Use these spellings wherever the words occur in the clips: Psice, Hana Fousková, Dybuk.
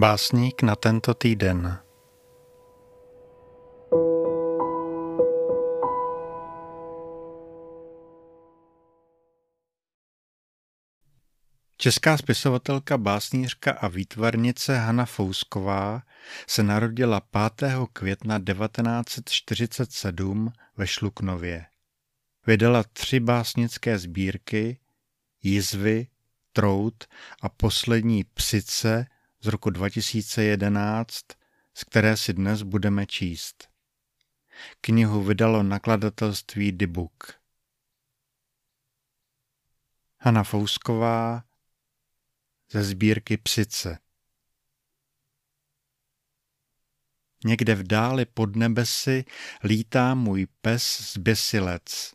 Básník na tento týden. Česká spisovatelka, básnířka a výtvarnice Hana Fousková se narodila 5. května 1947 ve Šluknově. Vydala 3 básnické sbírky, Jizvy, Trout a poslední Psice z roku 2011, z které si dnes budeme číst. Knihu vydalo nakladatelství Dybuk. Hana Fousková ze sbírky Psice. Někde v dáli pod nebesy lítá můj pes zběsilec.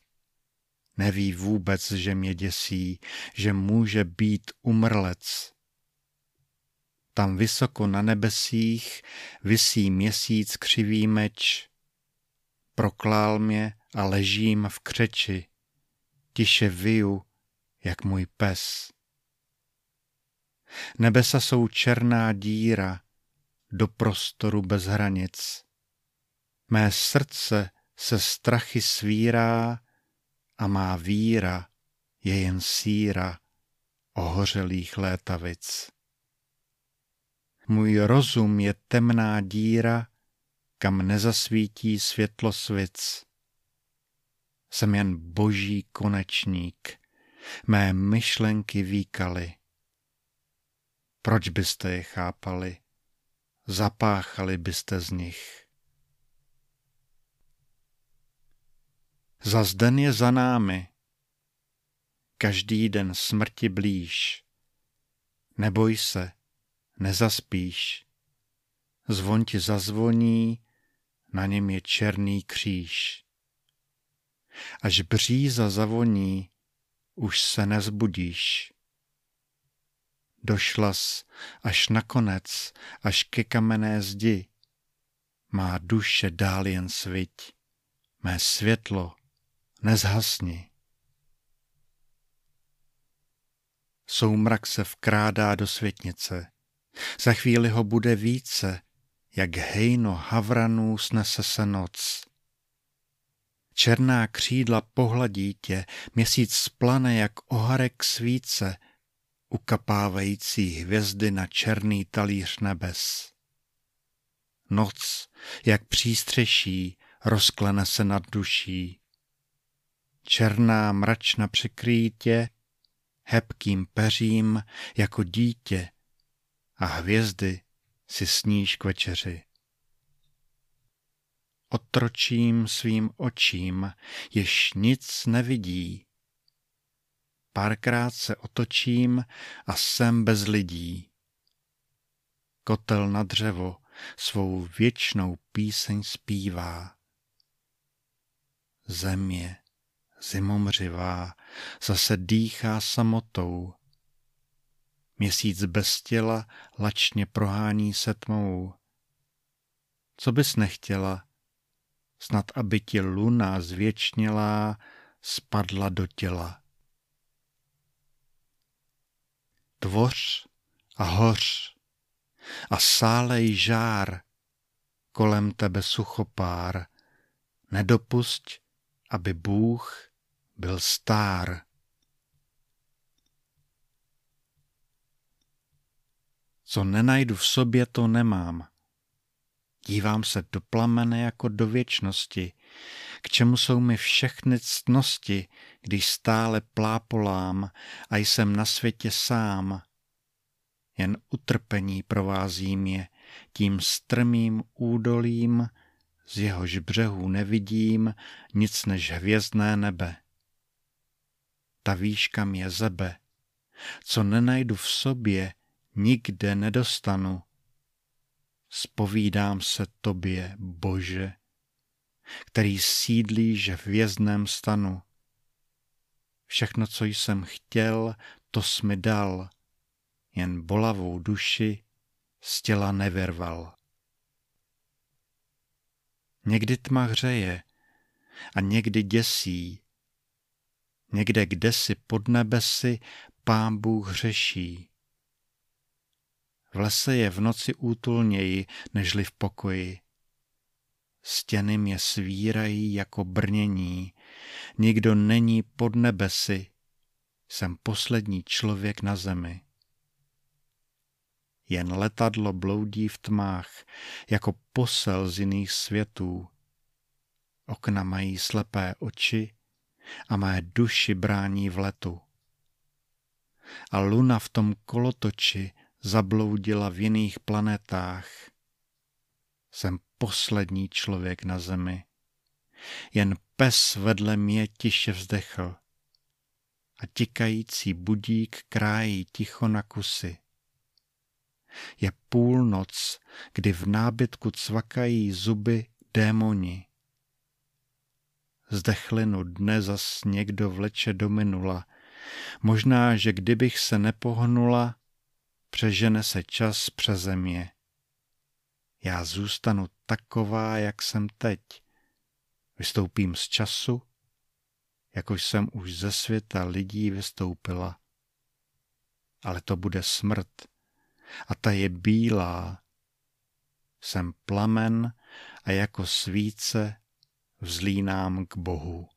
Neví vůbec, že mě děsí, že může být umrlec. Tam vysoko na nebesích visí měsíc křivý meč. Proklál mě a ležím v křeči. Tiše viju, jak můj pes. Nebesa jsou černá díra do prostoru bez hranic. Mé srdce se strachy svírá a má víra je jen síra ohořelých létavic. Můj rozum je temná díra, kam nezasvítí světlo svic. Jsem jen boží konečník, mé myšlenky víkaly. Proč byste je chápali? Zapáchali byste z nich. Zas den je za námi, každý den smrti blíž. Neboj se, nezaspíš. Zvon ti zazvoní, na něm je černý kříž. Až bříza zavoní, už se nezbudíš. Došlas až nakonec, až ke kamenné zdi. Má duše dál jen sviť, mé světlo nezhasni. Soumrak se vkrádá do světnice. Za chvíli ho bude více, jak hejno havranů snese se noc. Černá křídla pohladí tě, měsíc splane jak oharek svíce, ukapávající hvězdy na černý talíř nebes. Noc, jak přístřeší, rozklene se nad duší. Černá mračna přikryje tě hebkým peřím jako dítě a hvězdy si sníš k večeři. Otročím svým očím, jež nic nevidí. Párkrát se otočím a jsem bez lidí. Kotel na dřevo svou věčnou píseň zpívá. Země, zimomřivá, zase dýchá samotou. Měsíc bez těla lačně prohání se tmou. Co bys nechtěla? Snad aby ti luna zvěčnělá spadla do těla. Tvoř a hoř a sálej žár, kolem tebe suchopár, nedopusť, aby Bůh byl stár. Co nenajdu v sobě, to nemám. Dívám se do plamene jako do věčnosti, k čemu jsou mi všechny ctnosti, když stále plápolám a jsem na světě sám. Jen utrpení provází mě tím strmým údolím, z jehož břehů nevidím nic než hvězdné nebe. Ta výška mě zebe, co nenajdu v sobě, nikde nedostanu. Zpovídám se tobě, Bože, který sídlíš v hvězdném stanu. Všechno, co jsem chtěl, to jsi mi dal, jen bolavou duši z těla nevyrval. Někdy tma hřeje a někdy děsí. Někde kdesi pod nebesy Pán Bůh řeší. V lese je v noci útulněji, nežli v pokoji. Stěny mě svírají jako brnění, nikdo není pod nebesy, jsem poslední člověk na zemi. Jen letadlo bloudí v tmách, jako posel z jiných světů. Okna mají slepé oči a mé duši brání v letu. A luna v tom kolotoči zabloudila v jiných planetách. Jsem poslední člověk na zemi. Jen pes vedle mě tiše vzdechl. A tikající budík krájí ticho na kusy. Je půlnoc, kdy v nábytku cvakají zuby démoni. Zdechlinu dne zas někdo vleče do minula. Možná, že kdybych se nepohnula, přežene se čas přeze mě. Já zůstanu taková, jak jsem teď. Vystoupím z času, jakož jsem už ze světa lidí vystoupila. Ale to bude smrt. A ta je bílá. Jsem plamen a jako svíce vzlínám k Bohu.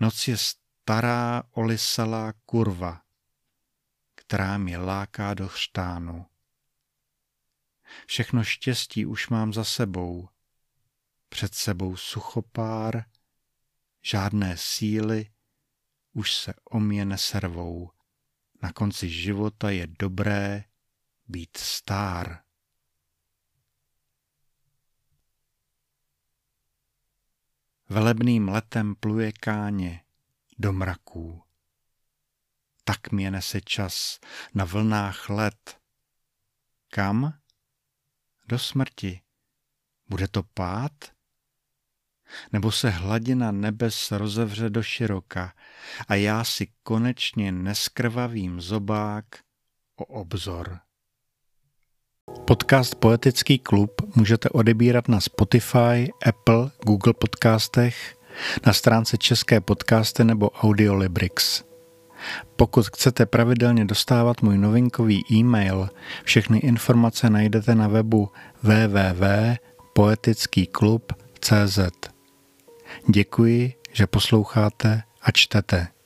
Noc je stará olisalá kurva, která mě láká do chřtánu. Všechno štěstí už mám za sebou. Před sebou suchopár, žádné síly už se o mě neservou. Na konci života je dobré být stár. Velebným letem pluje káně do mraků. Tak mě nese čas na vlnách let. Kam? Do smrti. Bude to pád? Nebo se hladina nebes rozevře do široka a já si konečně neskrvavím zobák o obzor. Podcast Poetický klub můžete odebírat na Spotify, Apple, Google podcastech, na stránce České podcasty nebo Audiolibrix. Pokud chcete pravidelně dostávat můj novinkový e-mail, všechny informace najdete na webu www.poetickyklub.cz. Děkuji, že posloucháte a čtete.